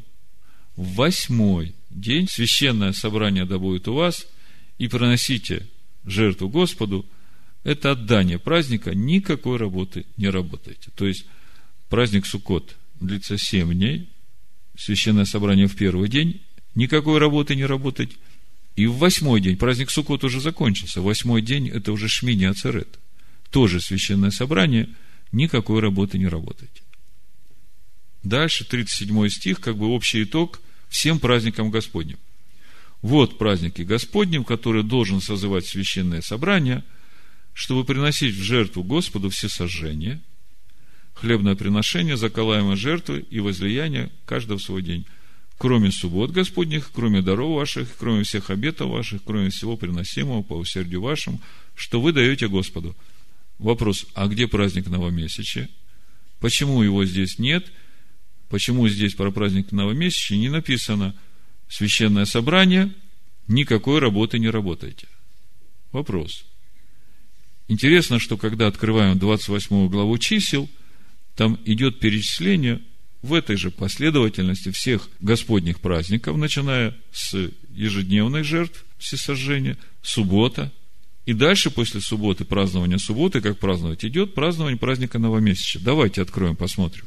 В восьмой день священное собрание да будет у вас, и приносите жертву Господу. Это отдание праздника, никакой работы не работайте. То есть, праздник Суккот длится семь дней, священное собрание в первый день, никакой работы не работать. И в восьмой день, праздник Суккот уже закончился, восьмой день это уже Шмини Ацерет. Тоже священное собрание, никакой работы не работайте. Дальше, тридцать седьмой стих, как бы общий итог всем праздникам Господним. Вот праздники Господним, которые должен созывать священное собрание, чтобы приносить в жертву Господу все сожжения, хлебное приношение, заколаемые жертвы и возлияние каждого в свой день, кроме суббот Господних, кроме даров ваших, кроме всех обетов ваших, кроме всего приносимого по усердию вашему, что вы даете Господу. Вопрос, а где праздник новомесячия? Почему его здесь нет? Почему здесь про праздник новомесячия не написано «Священное собрание, никакой работы не работайте»? Вопрос. Интересно, что когда открываем двадцать восьмую главу чисел, там идет перечисление в этой же последовательности всех Господних праздников, начиная с ежедневных жертв, всесожжения, суббота, и дальше после субботы, празднования субботы, как праздновать, идет празднование праздника новомесячия. Давайте откроем, посмотрим.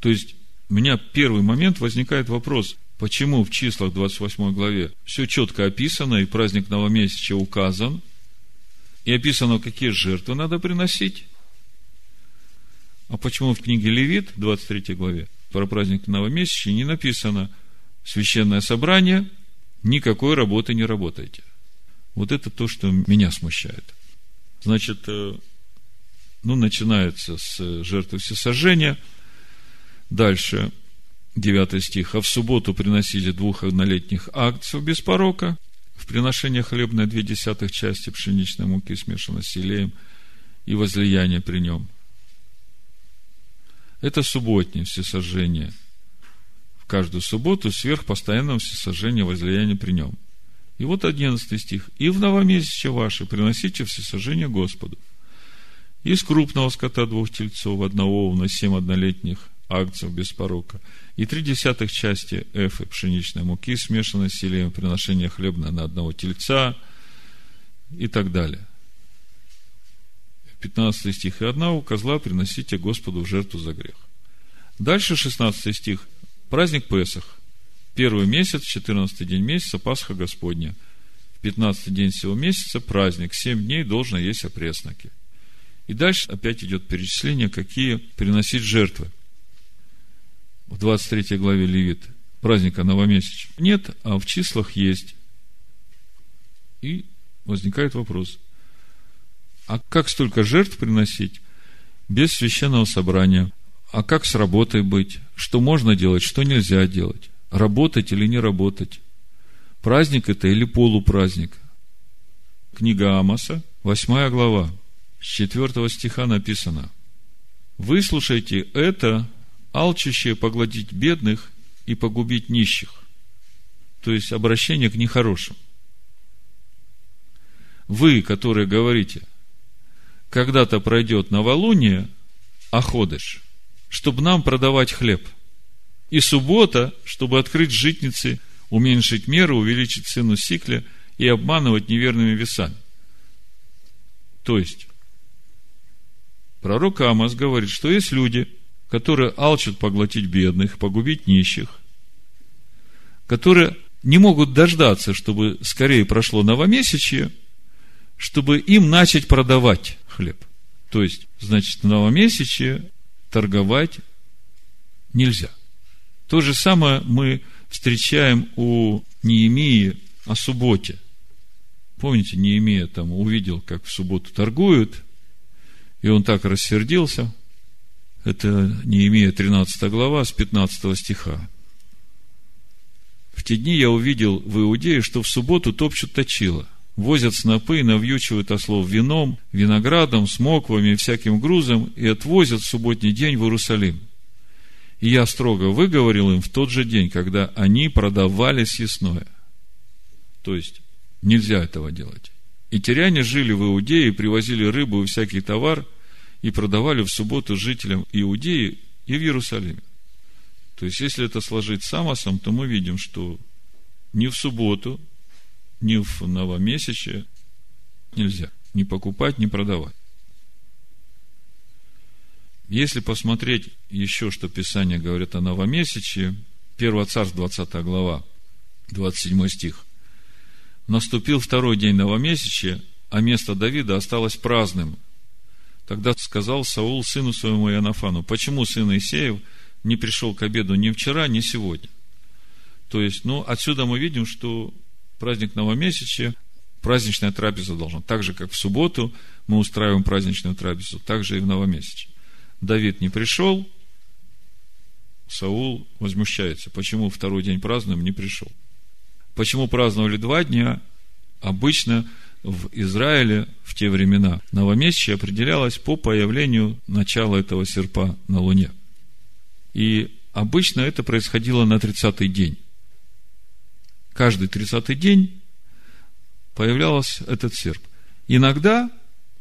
То есть, у меня первый момент возникает вопрос, почему в числах двадцать восьмой главе все четко описано, и праздник новомесячия указан, и описано, какие жертвы надо приносить. А почему в книге Левит, двадцать третьей главе, про праздник новомесячия не написано «Священное собрание, никакой работы не работайте»? Вот это то, что меня смущает. Значит, ну, начинается с жертвы всесожжения. Дальше, девятый стих. «А в субботу приносите двух однолетних агнцев без порока, в приношение хлебное две десятых части пшеничной муки, смешанной с елеем, и возлияние при нем». Это субботнее всесожжение. В каждую субботу сверх постоянного всесожжения возлияние при нем. И вот одиннадцатый стих. «И в новомесячие ваши приносите всесожжение Господу. Из крупного скота двух тельцов, одного овна, семь однолетних агнцев без порока, и три десятых части эфы пшеничной муки, смешанной с елеем, приношение хлебное на одного тельца», и так далее. пятнадцатый стих. «И одного козла приносите Господу в жертву за грех». Дальше шестнадцатый стих. «Праздник Песах. Первый месяц, четырнадцатый день месяца, Пасха Господня. В пятнадцатый день сего месяца праздник. Семь дней должно есть опресноки». И дальше опять идет перечисление, какие приносить жертвы. В двадцать третьей главе Левит праздника новомесячия нет, а в числах есть. И возникает вопрос, а как столько жертв приносить без священного собрания? А как с работой быть? Что можно делать, что нельзя делать? Работать или не работать? Праздник это или полупраздник? Книга Амоса, восьмая глава, с четвёртого стиха написано: «Выслушайте это, алчущие поглотить бедных и погубить нищих». То есть, обращение к нехорошим. «Вы, которые говорите, когда-то пройдет новолуние, а ходыш, чтобы нам продавать хлеб». И суббота, чтобы открыть житницы, уменьшить меру, увеличить цену сикля и обманывать неверными весами. То есть, пророк Амос говорит, что есть люди, которые алчут поглотить бедных, погубить нищих, которые не могут дождаться, чтобы скорее прошло новомесячие, чтобы им начать продавать хлеб. То есть, значит, новомесячие торговать нельзя. То же самое мы встречаем у Неемии о субботе. Помните, Неемия там увидел, как в субботу торгуют, и он так рассердился. Это Неемия тринадцатая глава с пятнадцатого стиха. «В те дни я увидел в Иудее, что в субботу топчут точила, возят снопы и навьючивают ослов вином, виноградом, смоквами и всяким грузом, и отвозят в субботний день в Иерусалим. И я строго выговорил им в тот же день, когда они продавали съестное». То есть, нельзя этого делать. «И тиряне жили в Иудее, привозили рыбу и всякий товар, и продавали в субботу жителям Иудеи и в Иерусалиме». То есть, если это сложить с Амосом, то мы видим, что ни в субботу, ни в новомесячие нельзя ни покупать, ни продавать. Если посмотреть еще, что Писание говорит о новомесячии, первое Царств, двадцатая глава, двадцать седьмой стих. «Наступил второй день новомесячия, а место Давида осталось праздным. Тогда сказал Саул сыну своему Иоаннафану: почему сын Иисеев не пришел к обеду ни вчера, ни сегодня?» То есть, ну, отсюда мы видим, что праздник новомесячия праздничная трапеза должна. Так же, как в субботу мы устраиваем праздничную трапезу, так же и в новомесячье. Давид не пришел, Саул возмущается. Почему второй день празднуем, не пришел? Почему праздновали два дня? Обычно в Израиле в те времена новомесячье определялось по появлению начала этого серпа на Луне. И обычно это происходило на тридцатый день. Каждый тридцатый день появлялся этот серп. Иногда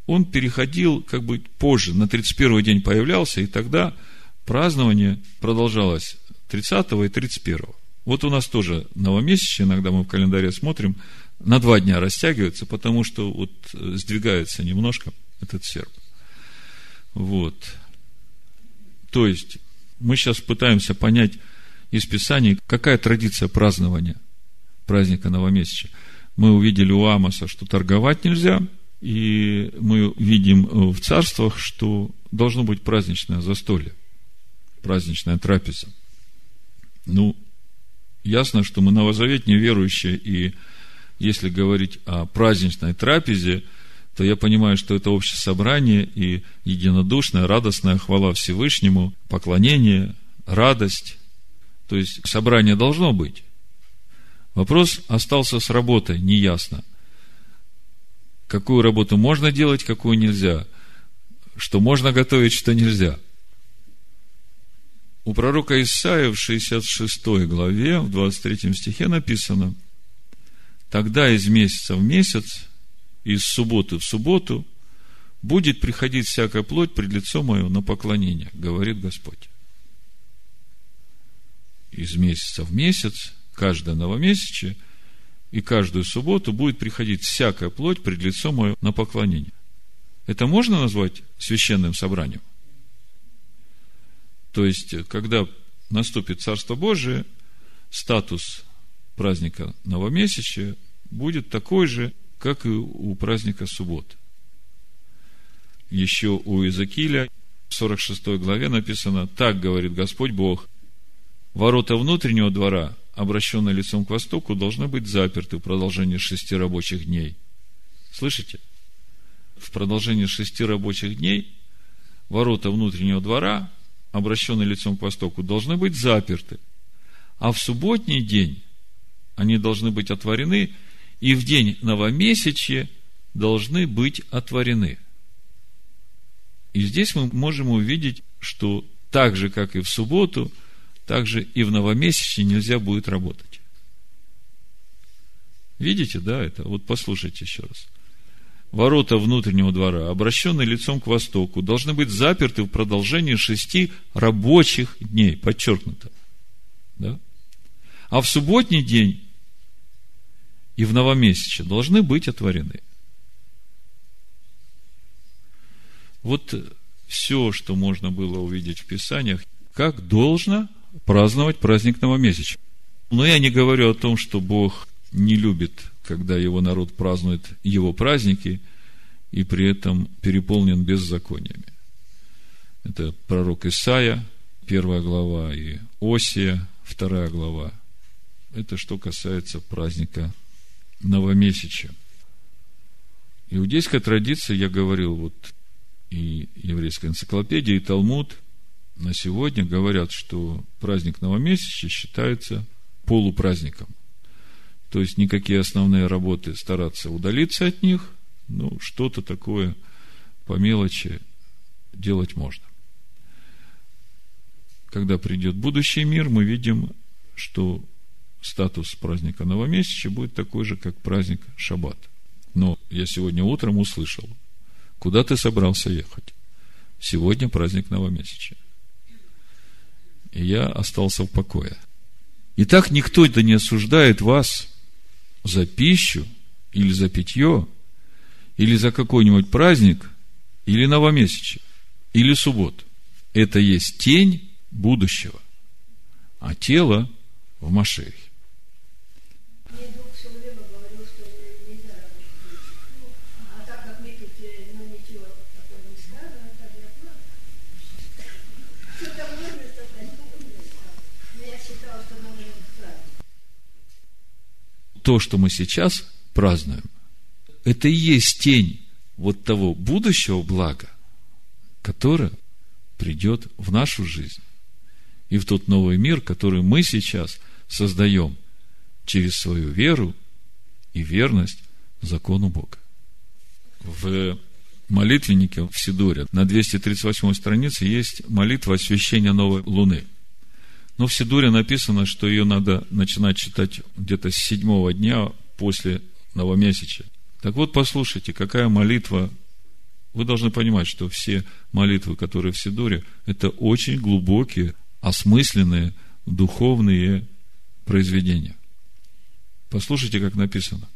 он переходил как бы позже, на тридцать первый день появлялся, и тогда празднование продолжалось тридцатого и тридцать первого. Вот у нас тоже новомесячие, иногда мы в календаре смотрим, на два дня растягивается, потому что вот сдвигается немножко этот серп. Вот. То есть, мы сейчас пытаемся понять из Писания, какая традиция празднования праздника новомесячия. Мы увидели у Амоса, что торговать нельзя, и мы видим в царствах, что должно быть праздничное застолье, праздничная трапеза. Ну, ясно, что мы новозаветные верующие, и если говорить о праздничной трапезе, то я понимаю, что это общее собрание и единодушная, радостная хвала Всевышнему, поклонение, радость. То есть, собрание должно быть. Вопрос остался с работой, неясно. Какую работу можно делать, какую нельзя. Что можно готовить, что нельзя. У пророка Исаии в шестьдесят шестой главе, в двадцать третьем стихе написано: «Тогда из месяца в месяц, из субботы в субботу будет приходить всякая плоть пред лицо мое на поклонение, говорит Господь». Из месяца в месяц, каждое новомесячие и каждую субботу будет приходить всякая плоть пред лицо мое на поклонение. Это можно назвать священным собранием? То есть, когда наступит Царство Божие, статус праздника новомесячия будет такой же, как и у праздника субботы. Еще у Иезекииля в сорок шестой главе написано: «Так говорит Господь Бог, ворота внутреннего двора, обращенные лицом к востоку, должны быть заперты в продолжении шести рабочих дней». Слышите? В продолжении шести рабочих дней ворота внутреннего двора, обращенные лицом к востоку, должны быть заперты. А в субботний день они должны быть отворены, и в день новомесячья должны быть отворены. И здесь мы можем увидеть, что так же, как и в субботу, так же и в новомесячье нельзя будет работать. Видите, да, это? Вот послушайте еще раз. Ворота внутреннего двора, обращенные лицом к востоку, должны быть заперты в продолжении шести рабочих дней. Подчеркнуто. Да? А в субботний день и в новомесячье должны быть отворены. Вот все, что можно было увидеть в Писаниях, как должно праздновать праздник новомесячья. Но я не говорю о том, что Бог не любит, когда его народ празднует его праздники и при этом переполнен беззакониями. Это пророк Исаия, первая глава, и Осия, вторая глава. Это что касается праздника новомесячья. Иудейская традиция, я говорил, вот и еврейская энциклопедия, и Талмуд на сегодня говорят, что праздник новомесячья считается полупраздником. То есть, никакие основные работы стараться удалиться от них, но что-то такое по мелочи делать можно. Когда придет будущий мир, мы видим, что статус праздника новомесячья будет такой же, как праздник Шаббат. Но я сегодня утром услышал: куда ты собрался ехать? Сегодня праздник новомесячья. И я остался в покое. Итак, никто да не осуждает вас за пищу или за питье, или за какой-нибудь праздник, или новомесячье, или субботу. Это есть тень будущего, а тело в Машиахе. То, что мы сейчас празднуем, это и есть тень вот того будущего блага, которое придет в нашу жизнь и в тот новый мир, который мы сейчас создаем через свою веру и верность закону Бога. В молитвеннике в Сидуре на двести тридцать восьмой странице есть молитва освящения новой луны. Но в Сидуре написано, что ее надо начинать читать где-то с седьмого дня после новомесяча. Так вот, послушайте, какая молитва. Вы должны понимать, что все молитвы, которые в Сидуре, это очень глубокие, осмысленные, духовные произведения. Послушайте, как написано.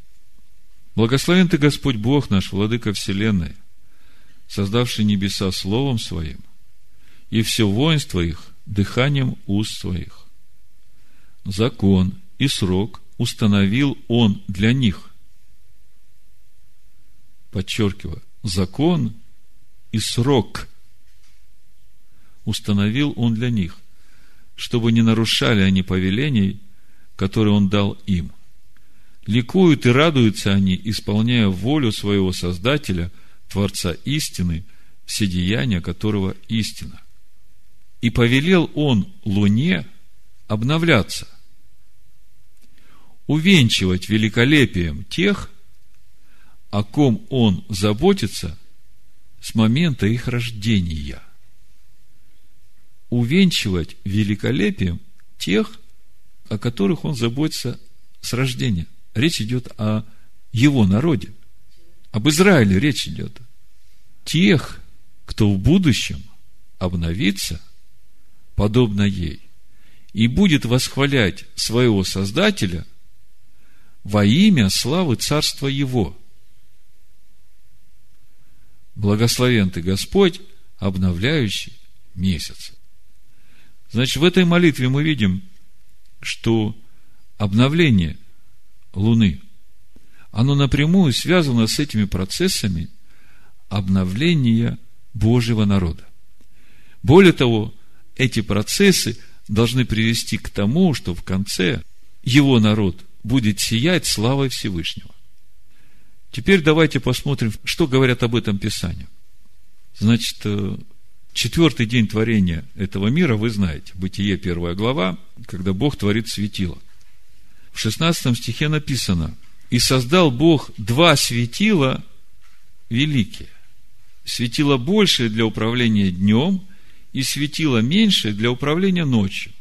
«Благословен Ты, Господь Бог наш, Владыка Вселенной, создавший небеса словом Своим, и все воинство их дыханием уст Своих. Закон и срок установил Он для них». Подчеркиваю, закон и срок установил Он для них, чтобы не нарушали они повелений, которые Он дал им. Ликуют и радуются они, исполняя волю своего Создателя, Творца истины, вседеяния которого истина. И повелел Он луне обновляться, увенчивать великолепием тех, о ком Он заботится с момента их рождения. Увенчивать великолепием тех, о которых Он заботится с рождения. Речь идет о Его народе. Об Израиле речь идет. Тех, кто в будущем обновится подобно ей и будет восхвалять своего Создателя во имя славы Царства Его. Благословен Ты, Господь, обновляющий месяц. Значит, в этой молитве мы видим, что обновление Луны, оно напрямую связано с этими процессами обновления Божьего народа. Более того, эти процессы должны привести к тому, что в конце его народ будет сиять славой Всевышнего. Теперь давайте посмотрим, что говорят об этом Писания. Значит, четвертый день творения этого мира, вы знаете, Бытие, первая глава, когда Бог творит светило. В шестнадцатом стихе написано: «И создал Бог два светила великие, светило большее для управления днем и светило меньшее для управления ночью,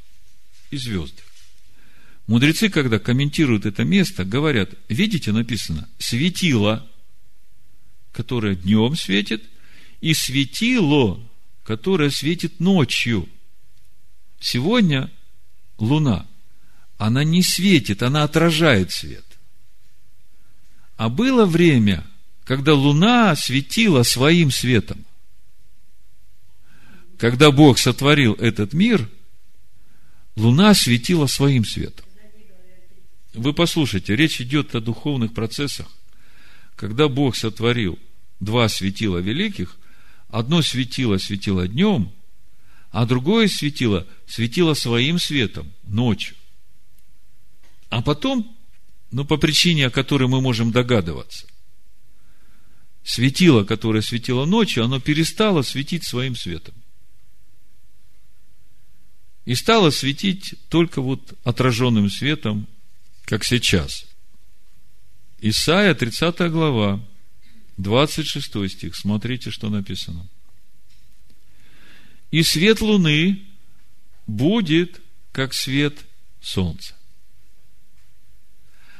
и звезды». Мудрецы, когда комментируют это место, говорят: видите, написано светило, которое днем светит, и светило, которое светит ночью. Сегодня луна, она не светит, она отражает свет. А было время, когда луна светила своим светом. Когда Бог сотворил этот мир, луна светила своим светом. Вы послушайте, речь идет о духовных процессах. Когда Бог сотворил два светила великих, одно светило светило днем, а другое светило светило своим светом ночью. А потом, ну, по причине, о которой мы можем догадываться, светило, которое светило ночью, оно перестало светить своим светом. И стало светить только вот отраженным светом, как сейчас. Исайя, тридцатая глава, двадцать шестой стих. Смотрите, что написано. «И свет луны будет, как свет солнца.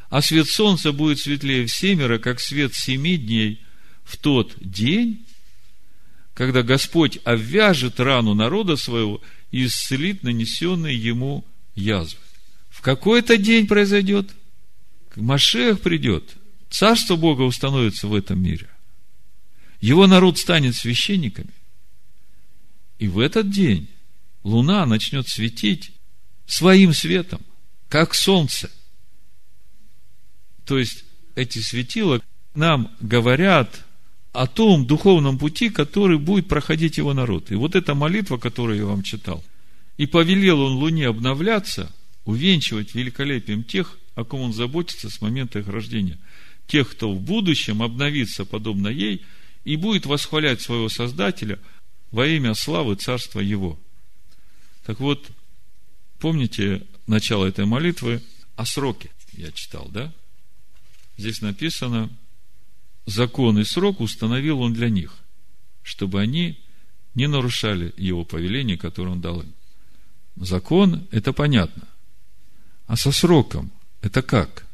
А свет солнца будет светлее всемира, как свет семи дней, в тот день, когда Господь обвяжет рану народа своего и исцелит нанесенные ему язвы». В какой-то день произойдет? Машиах придет. Царство Бога установится в этом мире. Его народ станет священниками. И в этот день луна начнет светить своим светом, как солнце. То есть, эти светила нам говорят о том духовном пути, который будет проходить его народ. И вот эта молитва, которую я вам читал. «И повелел он луне обновляться, увенчивать великолепием тех, о ком он заботится с момента их рождения». тех, кто в будущем обновится подобно ей и будет восхвалять своего Создателя во имя славы Царства Его. Так вот, помните начало этой молитвы о сроке? Я читал, да? Здесь написано: закон и срок установил он для них, чтобы они не нарушали его повеление, которое он дал им. Закон – это понятно. А со сроком – это как?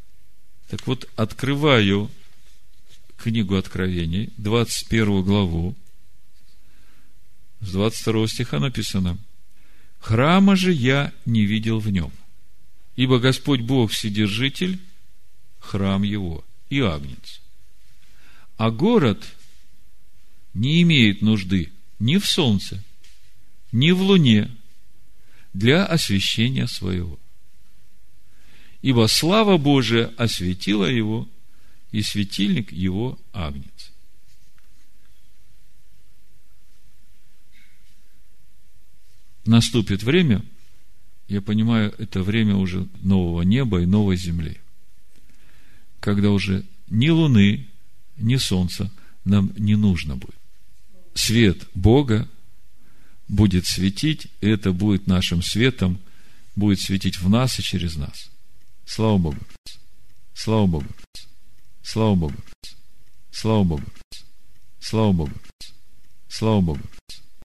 Так вот, открываю книгу Откровений, двадцать первую главу, с двадцать второго стиха написано: «Храма же я не видел в нем, ибо Господь Бог Вседержитель, храм его, и Агнец. А город не имеет нужды ни в солнце, ни в луне для освещения своего. Ибо слава Божия осветила его, и светильник его Агнец». Наступит время, я понимаю, это время уже нового неба и новой земли, когда уже ни луны, ни солнца нам не нужно будет. Свет Бога будет светить, и это будет нашим светом, будет светить в нас и через нас. Слава Богу! Слава Богу! Слава Богу! Слава Богу! Слава Богу! Слава Богу!